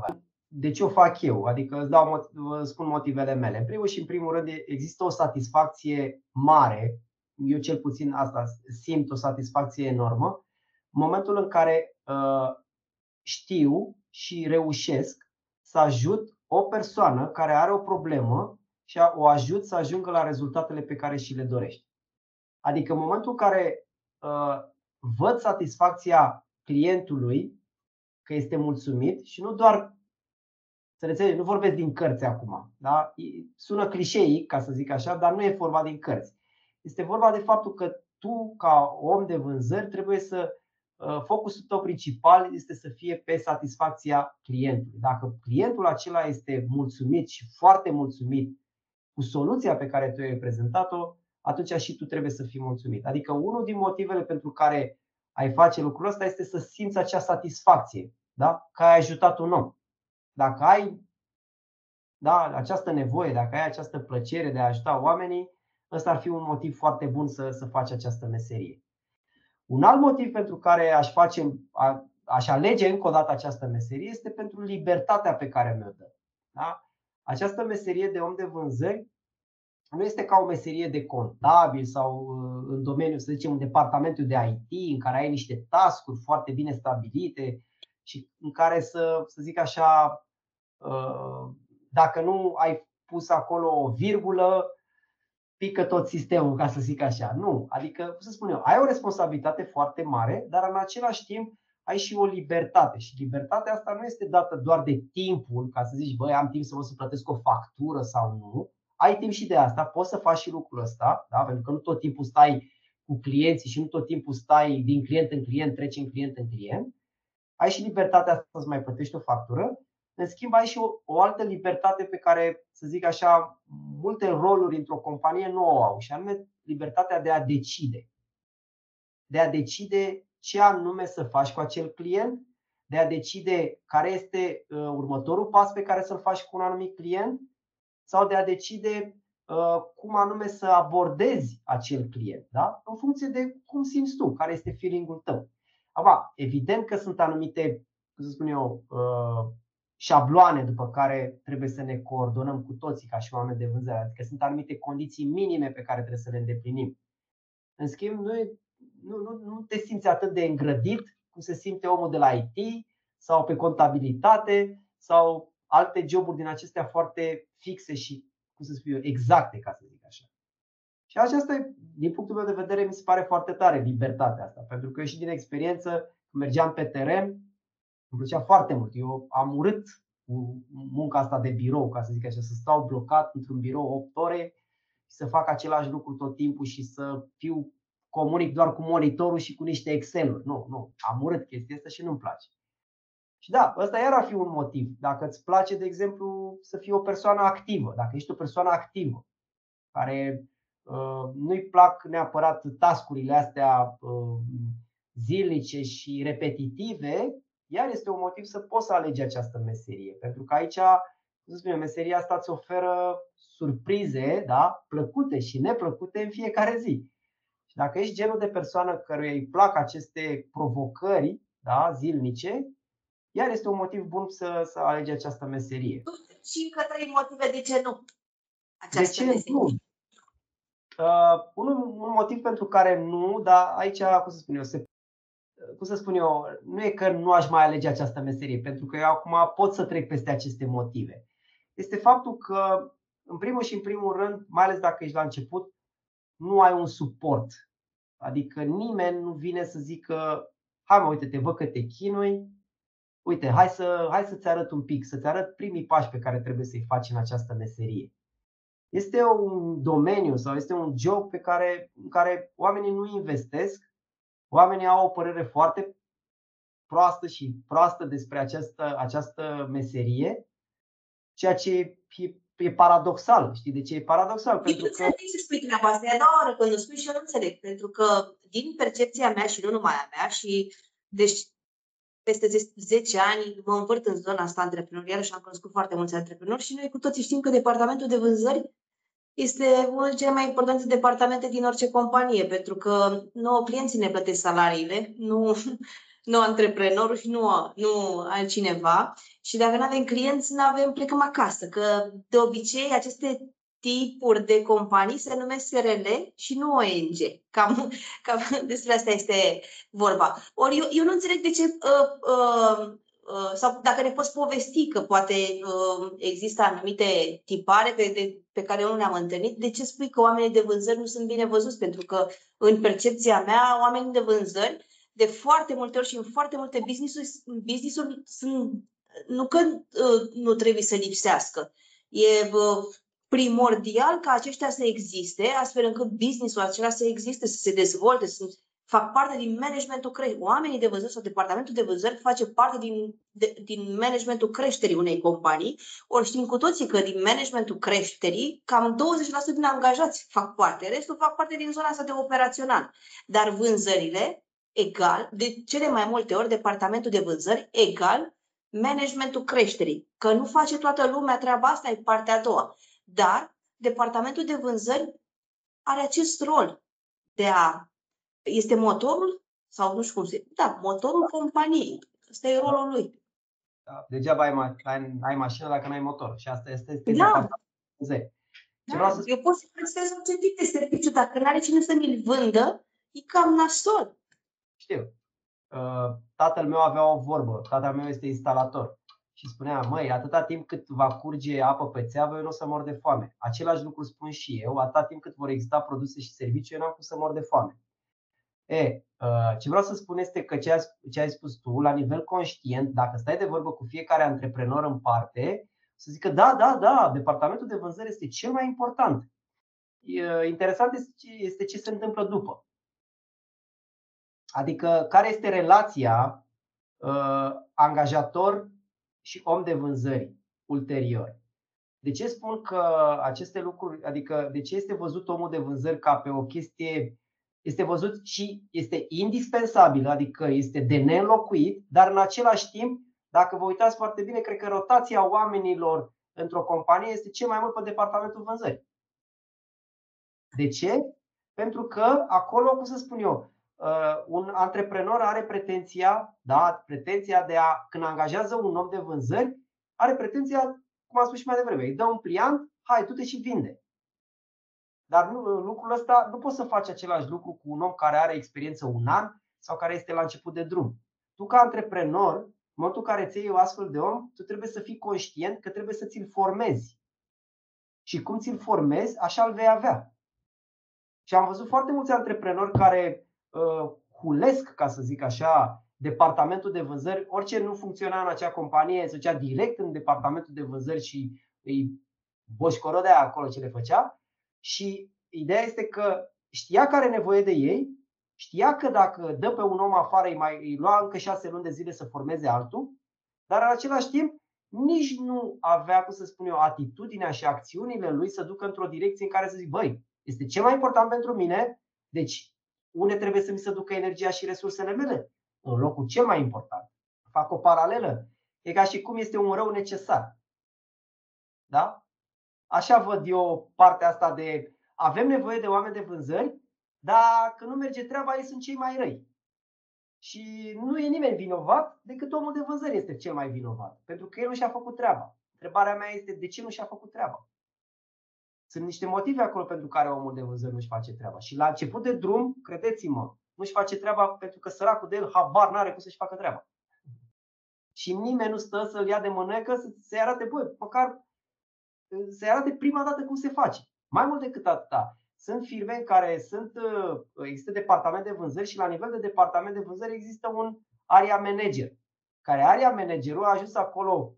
De ce o fac eu? Adică îți dau, vă spun motivele mele. În primul și în primul rând există o satisfacție mare, eu cel puțin asta simt, o satisfacție enormă, în momentul în care uh, știu și reușesc să ajut o persoană care are o problemă și o ajut să ajungă la rezultatele pe care și le dorești. Adică în momentul în care uh, văd satisfacția clientului, că este mulțumit și nu doar, să înțelegi, nu vorbesc din cărți acum, da? Sună clișeic, ca să zic așa, dar nu e vorba din cărți. Este vorba de faptul că tu, ca om de vânzări, trebuie să focusul tău principal este să fie pe satisfacția clientului. Dacă clientul acela este mulțumit și foarte mulțumit cu soluția pe care tu ai prezentat-o, atunci și tu trebuie să fii mulțumit. Adică unul din motivele pentru care ai face lucrul ăsta este să simți acea satisfacție, da? Că ai ajutat un om. Dacă ai, da, această nevoie, dacă ai această plăcere de a ajuta oamenii, ăsta ar fi un motiv foarte bun să, să faci această meserie. Un alt motiv pentru care aș, face, a, aș alege încă o dată această meserie este pentru libertatea pe care mi-o dă. Da? Această meserie de om de vânzări nu este ca o meserie de contabil sau în domeniul, să zicem, în departamentul de I T, în care ai niște task-uri foarte bine stabilite și în care să, să zic așa, dacă nu ai pus acolo o virgulă, pică tot sistemul, ca să zic așa. Nu, adică, să spun eu, ai o responsabilitate foarte mare, dar în același timp ai și o libertate. Și libertatea asta nu este dată doar de timpul, ca să zici, băi, am timp să mă să plătesc o factură sau nu. Ai timp și de asta, poți să faci și lucrul ăsta, da? Pentru că nu tot timpul stai cu clienții și nu tot timpul stai din client în client, treci în client în client. Ai și libertatea asta să mai plătești o factură. În schimb, ai și o, o altă libertate pe care, să zic așa, multe roluri într-o companie nu o au, și anume libertatea de a decide. De a decide ce anume să faci cu acel client, de a decide care este uh, următorul pas pe care să-l faci cu un anumit client sau de a decide uh, cum anume să abordezi acel client, da? În funcție de cum simți tu, care este feeling-ul tău. Aba, evident că sunt anumite, cum să spun eu, uh, șabloane după care trebuie să ne coordonăm cu toții ca și oameni de vânzare. Adică sunt anumite condiții minime pe care trebuie să le îndeplinim. În schimb, nu, e, nu, nu, nu te simți atât de îngrădit cum se simte omul de la I T sau pe contabilitate sau alte joburi din acestea foarte fixe și, cum să spun eu, exacte, ca să zic așa. Și aceasta, din punctul meu de vedere, mi se pare foarte tare libertatea asta. Pentru că eu și din experiență, când mergeam pe teren, îmi plăcea foarte mult. Eu am urât munca asta de birou, ca să zic așa, să stau blocat într-un birou opt ore și să fac același lucru tot timpul și să fiu comunic doar cu monitorul și cu niște Excel-uri. Nu, nu, am urât chestia asta și nu-mi place. Și da, ăsta iar ar fi un motiv. Dacă îți place, de exemplu, să fii o persoană activă, dacă ești o persoană activă, care uh, nu-i plac neapărat task-urile astea uh, zilnice și repetitive, iar este un motiv să poți să alegi această meserie, pentru că aici, cum să spun eu, meseria asta îți oferă surprize, da? Plăcute și neplăcute în fiecare zi. Și dacă ești genul de persoană căruia îi plac aceste provocări, da, zilnice, iar este un motiv bun să, să alegi această meserie. Și încă trei motive de ce nu această meserie. Nu? Uh, un, un motiv pentru care nu, dar aici, cum să spun eu, se Cum să spun eu, nu e că nu aș mai alege această meserie, pentru că eu acum pot să trec peste aceste motive. Este faptul că, în primul și în primul rând, mai ales dacă ești la început, nu ai un suport. Adică nimeni nu vine să zică, hai mă, uite-te, văd că te chinui, uite, hai, să, hai să-ți arăt un pic, să-ți arăt primii pași pe care trebuie să-i faci în această meserie. Este un domeniu sau este un job pe care, în care oamenii nu investesc. Oamenii au o părere foarte proastă și proastă despre această, această meserie, ceea ce e, e paradoxal. Știi de ce e paradoxal? Eu pentru că înțeleg ce spui dumneavoastră. E a doua oră când o spui și eu nu înțeleg. Pentru că din percepția mea și nu numai a mea, și deci peste zece ani mă învârt în zona asta antreprenorială și am cunoscut foarte mulți antreprenori și noi cu toții știm că departamentul de vânzări este unul dintre cele mai importante departamente din orice companie, pentru că nouă clienții ne plătesc salariile, nu, nu antreprenorul și nu, nu altcineva. Și dacă nu avem clienți, nu avem, plecăm acasă, că de obicei aceste tipuri de companii se numesc S R L și nu O N G. Cam, cam despre asta este vorba. Ori eu, eu nu înțeleg de ce uh, uh, sau dacă ne poți povesti că poate există anumite tipare pe care eu nu ne-am întâlnit, de ce spui că oamenii de vânzări nu sunt bine văzuți? Pentru că, în percepția mea, oamenii de vânzări, de foarte multe ori și în foarte multe business-uri, business-uri sunt, nu că nu trebuie să lipsească. E primordial ca aceștia să existe, astfel încât business-ul acela să existe, să se dezvolte, să fac parte din managementul creșterii. Oamenii de vânzări sau departamentul de vânzări face parte din, de, din managementul creșterii unei companii. Ori știm cu toții că din managementul creșterii, cam douăzeci la sută din angajați fac parte. Restul fac parte din zona asta de operațional. Dar vânzările egal, de cele mai multe ori, departamentul de vânzări egal managementul creșterii. Că nu face toată lumea treaba asta, e partea a doua. Dar departamentul de vânzări are acest rol de a... Este motorul, sau nu știu cum se... Da, motorul companiei. Ăsta e rolul lui. Da, degeaba ai, ma ai, ai mașină dacă nu ai motor. Și asta este... este da. Da. Eu pot să prestez orice tip de serviciu. Dacă nu are cine să mi-l vândă, e cam nasol. Știu. Tatăl meu avea o vorbă. Tatăl meu este instalator. Și spunea, măi, atâta timp cât va curge apă pe țeavă, eu nu o să mor de foame. Același lucru spun și eu. Atâta timp cât vor exista produse și servicii, eu n-am cum să mor de foame. E, ce vreau să spun este că ce ai spus tu, la nivel conștient, dacă stai de vorbă cu fiecare antreprenor în parte, să zică da, da, da, departamentul de vânzări este cel mai important. Interesant este ce se întâmplă după. Adică care este relația angajator și om de vânzări ulterior. De ce spun că aceste lucruri, adică de ce este văzut omul de vânzări ca pe o chestie? Este văzut și este indispensabil, adică este de neînlocuit, dar în același timp, dacă vă uitați foarte bine, cred că rotația oamenilor într-o companie este cel mai mult pe departamentul vânzării. De ce? Pentru că acolo, cum să spun eu, un antreprenor are pretenția, da, pretenția de a, când angajează un om de vânzări, are pretenția, cum am spus și mai devreme, îi dă un pliant, hai, du-te și vinde. Dar nu, lucrul ăsta nu poți să faci același lucru cu un om care are experiență un an sau care este la început de drum. Tu ca antreprenor, în momentul în care ți iei o astfel de om, tu trebuie să fii conștient că trebuie să ți-l formezi. Și cum ți-l formezi, așa îl vei avea. Și am văzut foarte mulți antreprenori care uh, hulesc, ca să zic așa, departamentul de vânzări. Orice nu funcționa în acea companie, se ducea direct în departamentul de vânzări și îi boșcorodea acolo ce le făcea. Și ideea este că știa că are nevoie de ei, știa că dacă dă pe un om afară îi, mai, îi lua încă șase luni de zile să formeze altul, dar în același timp nici nu avea, cum să spun eu, atitudinea și acțiunile lui să ducă într-o direcție în care să zic, băi, este cel mai important pentru mine, deci unde trebuie să mi se ducă energia și resursele mele? În locul cel mai important. Fac o paralelă. E ca și cum este un rău necesar. Da? Așa văd eu partea asta de avem nevoie de oameni de vânzări, dar când nu merge treaba, ei sunt cei mai răi. Și nu e nimeni vinovat decât omul de vânzări este cel mai vinovat. Pentru că el nu și-a făcut treaba. Întrebarea mea este de ce nu și-a făcut treaba? Sunt niște motive acolo pentru care omul de vânzări nu-și face treaba. Și la început de drum, credeți-mă, nu-și face treaba pentru că săracul de el habar n-are cum să-și facă treaba. Și nimeni nu stă să-l ia de mânecă să-i arate, băi, măcar... se arată prima dată cum se face. Mai mult decât atâta, sunt firme în care sunt, există departament de vânzări și la nivel de departament de vânzări există un area manager, care area managerul a ajuns acolo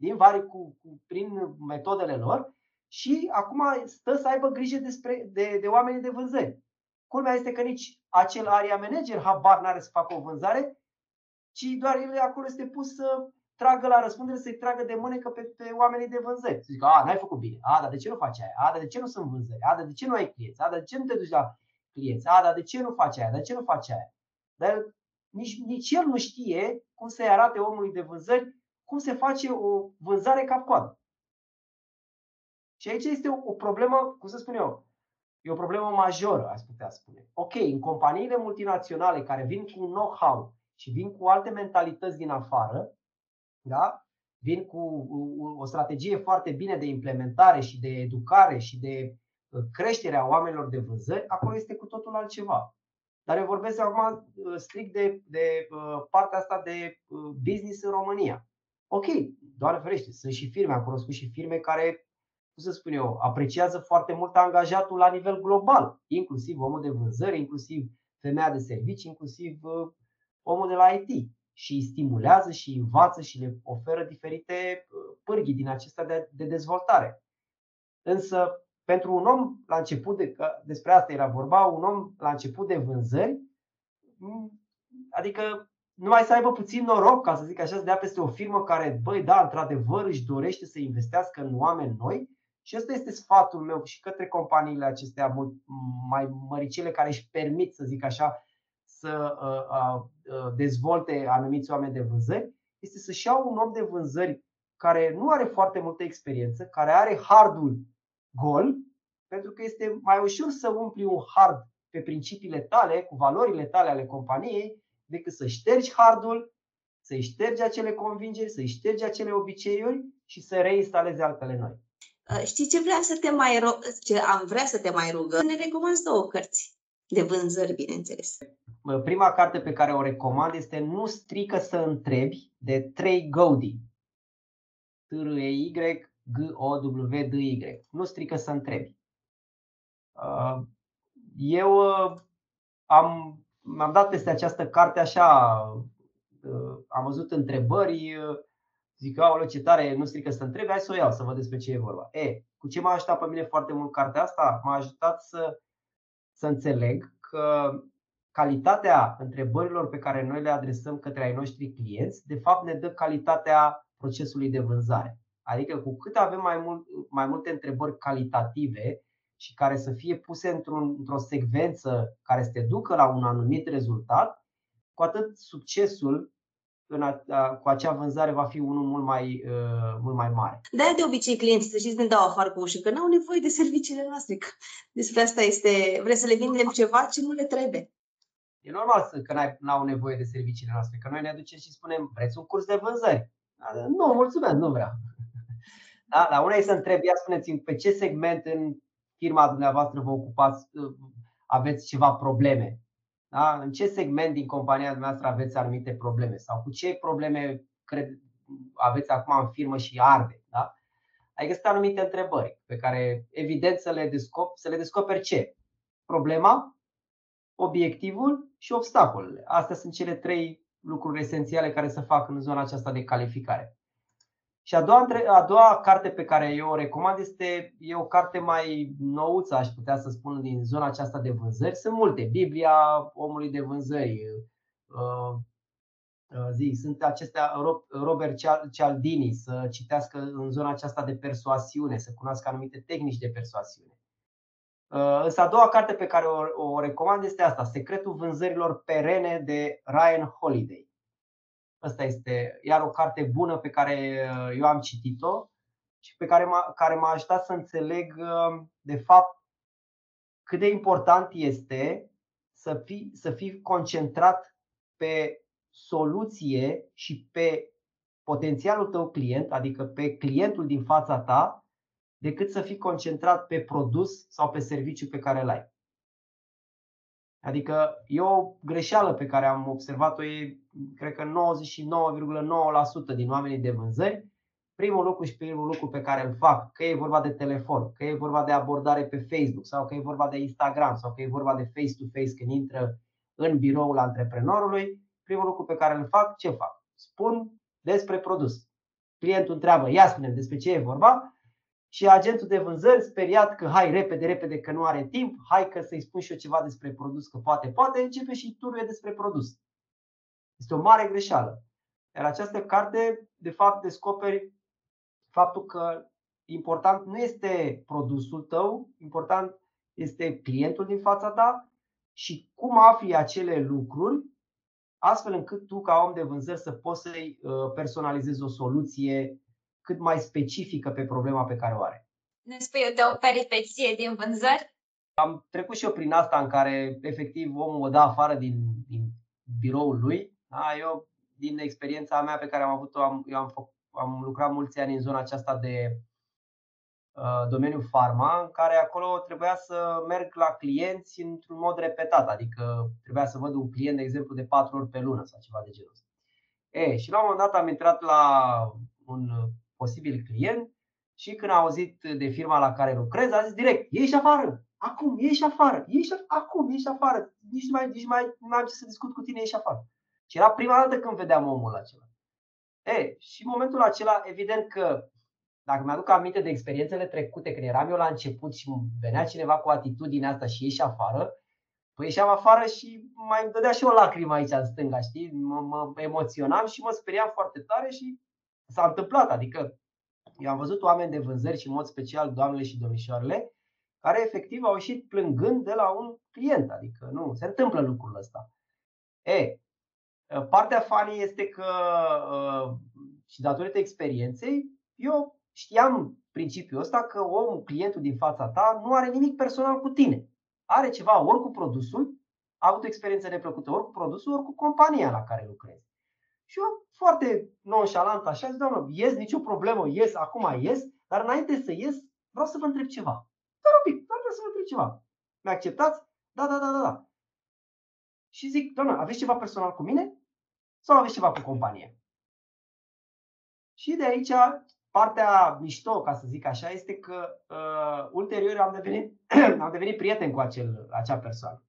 din vari cu, cu, prin metodele lor și acum stă să aibă grijă despre, de, de oamenii de vânzări. Culmea este că nici acel area manager habar n-are să facă o vânzare, ci doar el acolo este pus să tragă la răspundere, să-i tragă de mânecă pe, pe oamenii de vânzări. Să zică, a, n-ai făcut bine, a, dar de ce nu faci aia, a, dar de ce nu sunt vânzări, a, dar de ce nu ai clienți, a, dar de ce nu te duci la clienți, a, dar de ce nu faci aia, dar de ce nu faci aia. Dar nici, nici el nu știe cum să-i arate omului de vânzări, cum se face o vânzare cap-coadă. Și aici este o, o problemă, cum să spun eu, e o problemă majoră, aș putea spune. Ok, în companiile multinaționale care vin cu know-how și vin cu alte mentalități din afară, da? Vin cu o strategie foarte bine de implementare și de educare și de creștere a oamenilor de vânzări, acolo este cu totul altceva. Dar eu vorbesc acum strict de, de partea asta de business în România. Ok, doar ferește, sunt și firme, am cunoscut și firme care, cum să spun eu, apreciază foarte mult angajatul la nivel global, inclusiv omul de vânzări, inclusiv femeia de servicii, inclusiv omul de la I T. Și îi stimulează și îi învață și le oferă diferite pârghii din acestea de, de dezvoltare. Însă, pentru un om la început, de, despre asta era vorba, un om la început de vânzări, adică numai să aibă puțin noroc, ca să zic așa, să dea peste o firmă care, băi, da, într-adevăr își dorește să investească în oameni noi. Și ăsta este sfatul meu și către companiile acestea mai măricele care își permit, să zic așa, să dezvolte anumiți oameni de vânzări, este să-și iau un om de vânzări care nu are foarte multă experiență, care are hardul gol, pentru că este mai ușor să umpli un hard pe principiile tale, cu valorile tale ale companiei, decât să ștergi hardul, să-i ștergi acele convingeri, să-i ștergi acele obiceiuri și să reinstalezi altele noi. Știi ce vreau să te mai rog, ce am vrea să te mai rugăm? Ne recomanzi două cărți de vânzări, bineînțeles. Prima carte pe care o recomand este Nu strică să întrebi, de Trey Gowdy. T R E Y G O W D Y. Nu strică să întrebi. Eu am, m-am dat peste această carte așa, am văzut întrebări, zic, aoleu, ce tare, nu strică să întrebi, hai să o iau, să văd despre ce e vorba. E, cu ce m-a ajutat pe mine foarte mult cartea asta? M-a ajutat să, să înțeleg că calitatea întrebărilor pe care noi le adresăm către ai noștri clienți, de fapt ne dă calitatea procesului de vânzare. Adică cu cât avem mai, mult, mai multe întrebări calitative și care să fie puse într-un, într-o secvență care să te ducă la un anumit rezultat, cu atât succesul în a, a, cu acea vânzare va fi unul mult mai, uh, mult mai mare. De-aia de obicei clienții, să știți, ne dau afară cu ușă, că n-au nevoie de serviciile noastre. Despre asta este, vrem să le vindem ceva ce nu le trebuie. E normal să, că n-au nevoie de serviciile noastre, că noi ne aducem și spunem, vreți un curs de vânzări? Nu, mulțumesc, nu vreau. Da, la una e să întreb, ia spuneți-mi pe ce segment în firma dumneavoastră vă ocupați, aveți ceva probleme? Da? În ce segment din compania dumneavoastră aveți anumite probleme? Sau cu ce probleme cred, aveți acum în firmă și arde? Da? Adică sunt anumite întrebări pe care evident să le, descop- să le descoperi ce? Problema, obiectivul și obstacolele. Astea sunt cele trei lucruri esențiale care se fac în zona aceasta de calificare. Și a doua, a doua carte pe care eu o recomand este e o carte mai nouță, aș putea să spun, din zona aceasta de vânzări. Sunt multe, Biblia omului de vânzări, zi, sunt acestea, Robert Cialdini, să citească în zona aceasta de persuasiune, să cunoască anumite tehnici de persuasiune. Însă a doua carte pe care o, o recomand este asta, Secretul vânzărilor perene, de Ryan Holiday. Asta este iar o carte bună pe care eu am citit-o și pe care m-a, care m-a ajutat să înțeleg de fapt cât de important este să fii, să fii concentrat pe soluție și pe potențialul tău client, adică pe clientul din fața ta, decât să fii concentrat pe produs sau pe serviciu pe care îl ai. Adică e o greșeală pe care am observat-o, e, cred că nouăzeci și nouă virgulă nouă la sută din oamenii de vânzări, primul lucru și primul lucru pe care îl fac, că e vorba de telefon, că e vorba de abordare pe Facebook sau că e vorba de Instagram sau că e vorba de face-to-face când intră în biroul antreprenorului, primul lucru pe care îl fac, ce fac? Spun despre produs. Clientul întreabă, ia spune despre ce e vorba. Și agentul de vânzări, speriat că hai repede, repede că nu are timp, hai că să-i spun și eu ceva despre produs, că poate, poate, începe și turuie despre produs. Este o mare greșeală. Iar această carte, de fapt, descoperi faptul că important nu este produsul tău, important este clientul din fața ta și cum afli acele lucruri, astfel încât tu, ca om de vânzări, să poți să-i personalizezi o soluție cât mai specifică pe problema pe care o are. Ne spui eu de o peripeție din vânzări? Am trecut și eu prin asta în care efectiv omul o dă afară din, din biroul lui. A, eu, din experiența mea pe care am avut-o, am, eu am, făc, am lucrat mulți ani în zona aceasta de domeniul farma, în care acolo trebuia să merg la clienți într-un mod repetat. Adică trebuia să văd un client, de exemplu, de patru ori pe lună sau ceva de genul ăsta. E, și la un moment dat am intrat la un posibil client și când a auzit de firma la care lucrez, a zis direct: ieși afară! Acum, ieși afară! Ieși afară! Acum, ieși afară! Nici mai, nici mai n-am ce să discut cu tine, ieși afară! Și era prima dată când vedeam omul acela. E, și în momentul acela, evident că, dacă mi-aduc aminte de experiențele trecute, când eram eu la început și venea cineva cu atitudinea asta și ieși afară, păi ieșeam afară și mai îmi dădea și o lacrimă aici în stânga, știi? Mă, mă emoționam și mă speriam foarte tare și s-a întâmplat. Adică eu am văzut oameni de vânzări și în mod special doamnele și domnișoarele care efectiv au ieșit plângând de la un client. Adică nu, se întâmplă lucrul ăsta. E, partea funny este că și datorită experienței eu știam principiul ăsta, că omul, clientul din fața ta nu are nimic personal cu tine. Are ceva ori cu produsul, a avut o experiență neplăcută ori cu produsul, ori cu compania la care lucrez. Și eu foarte nonșalant așa zic: doamnă, ies, nicio problemă, ies, acum ies, dar înainte să ies vreau să vă întreb ceva. Dar un pic, vreau să vă întreb ceva. Mi acceptați? Da, da, da, da, da. Și zic: doamnă, aveți ceva personal cu mine? Sau aveți ceva cu compania? Și de aici partea mișto, ca să zic așa, este că uh, ulterior am devenit, am devenit prieten cu acel, acea persoană.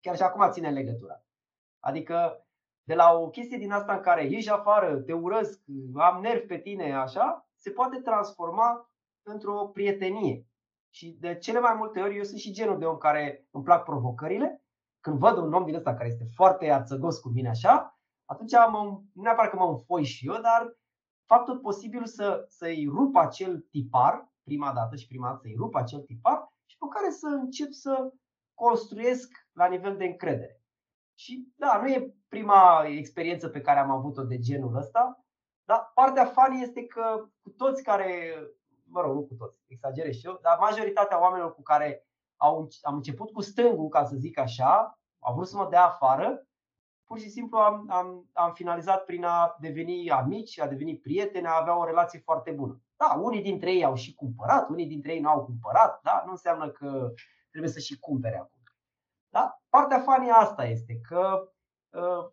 Chiar și acum ține legătura. Adică de la o chestie din asta în care ieși afară, te urăsc, am nervi pe tine, așa, se poate transforma într-o prietenie. Și de cele mai multe ori eu sunt și genul de om care îmi plac provocările. Când văd un om din ăsta care este foarte arțăgos cu mine așa, atunci mă, nu neapărat că mă înfoi și eu, dar fac tot posibilul să, să-i rup acel tipar, prima dată și prima dată să-i rup acel tipar și pe care să încep să construiesc la nivel de încredere. Și da, nu e prima experiență pe care am avut-o de genul ăsta, dar partea funny este că cu toți care, mă rog, nu cu toți, exagerez și eu, dar majoritatea oamenilor cu care au, am început cu stângul, ca să zic așa, au vrut să mă dea afară, pur și simplu am, am, am finalizat prin a deveni amici, a deveni prieteni, a avea o relație foarte bună. Da, unii dintre ei au și cumpărat, unii dintre ei nu au cumpărat, da? Nu înseamnă că trebuie să și cumpere acum. Da? Partea funny asta este că uh,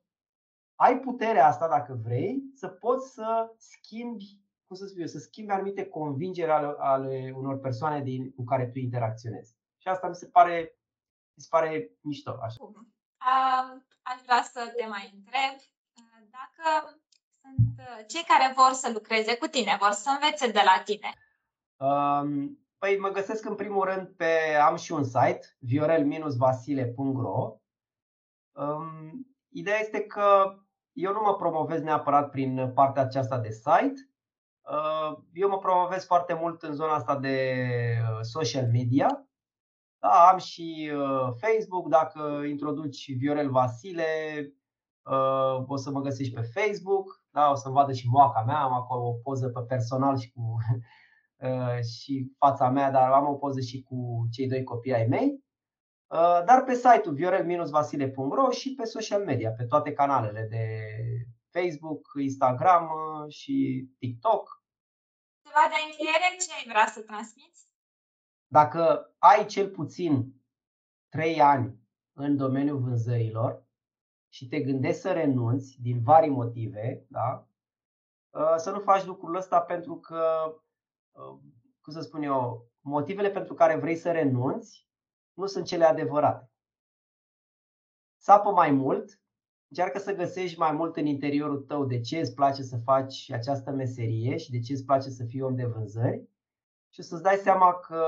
ai puterea asta, dacă vrei, să poți să schimbi, cum să spun eu, să schimbi anumite convingeri ale, ale unor persoane din, cu care tu interacționezi. Și asta mi se pare, mi se pare mișto. Așa. Uh, aș vrea să te mai întreb dacă sunt cei care vor să lucreze cu tine, vor să învețe de la tine. Uh, păi mă găsesc în primul rând pe, am și un site, viorel vasile punct ro. Uh, ideea este că eu nu mă promovez neapărat prin partea aceasta de site. Uh, eu mă promovez foarte mult în zona asta de social media. Da, am și Facebook, dacă introduci Viorel Vasile, o să mă găsești pe Facebook, da, o să-mi vadă și moaca mea, am acolo o poză pe personal și cu și fața mea, dar am o poză și cu cei doi copii ai mei. Dar pe site-ul viorel vasile punct ro și pe social media, pe toate canalele de Facebook, Instagram și TikTok. Ceva de încheiere, ce ai vrea să transmiți? Dacă ai cel puțin trei ani în domeniul vânzărilor și te gândești să renunți din vari motive, da? Să nu faci lucrul ăsta, pentru că, cum să spun eu, motivele pentru care vrei să renunți nu sunt cele adevărate. Sapă mai mult, încearcă să găsești mai mult în interiorul tău de ce îți place să faci această meserie și de ce îți place să fii om de vânzări. Și să-ți dai seama că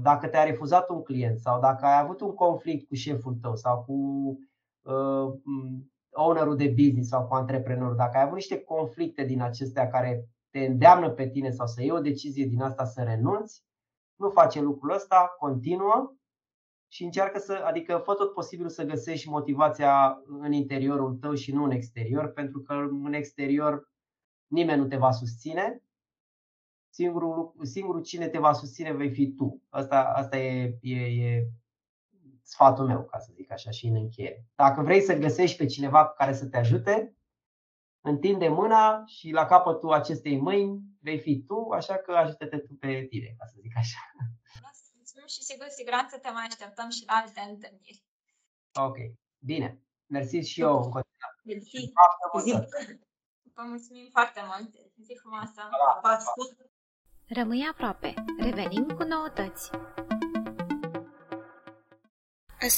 dacă te-a refuzat un client sau dacă ai avut un conflict cu șeful tău sau cu ownerul de business sau cu antreprenorul, dacă ai avut niște conflicte din acestea care te îndeamnă pe tine sau să iei o decizie din asta să renunți, nu face lucrul ăsta, continuă și încearcă să, adică fă tot posibilul să găsești motivația în interiorul tău și nu în exterior, pentru că în exterior nimeni nu te va susține. Singurul, singurul cine te va susține vei fi tu. Asta, asta e, e, e sfatul meu, ca să zic așa, și în încheiere. Dacă vrei să găsești pe cineva care să te ajute, întinde mâna și la capătul acestei mâini vei fi tu, așa că ajută-te tu pe tine, ca să zic așa. Și sigur, siguranță te mai așteptăm și la alte întâlniri. Ok, bine. Mersi și eu în continuare. Mersi. Vă mulțumim foarte mult. Zi frumoasă. Rămâi aproape. Revenim cu noutăți.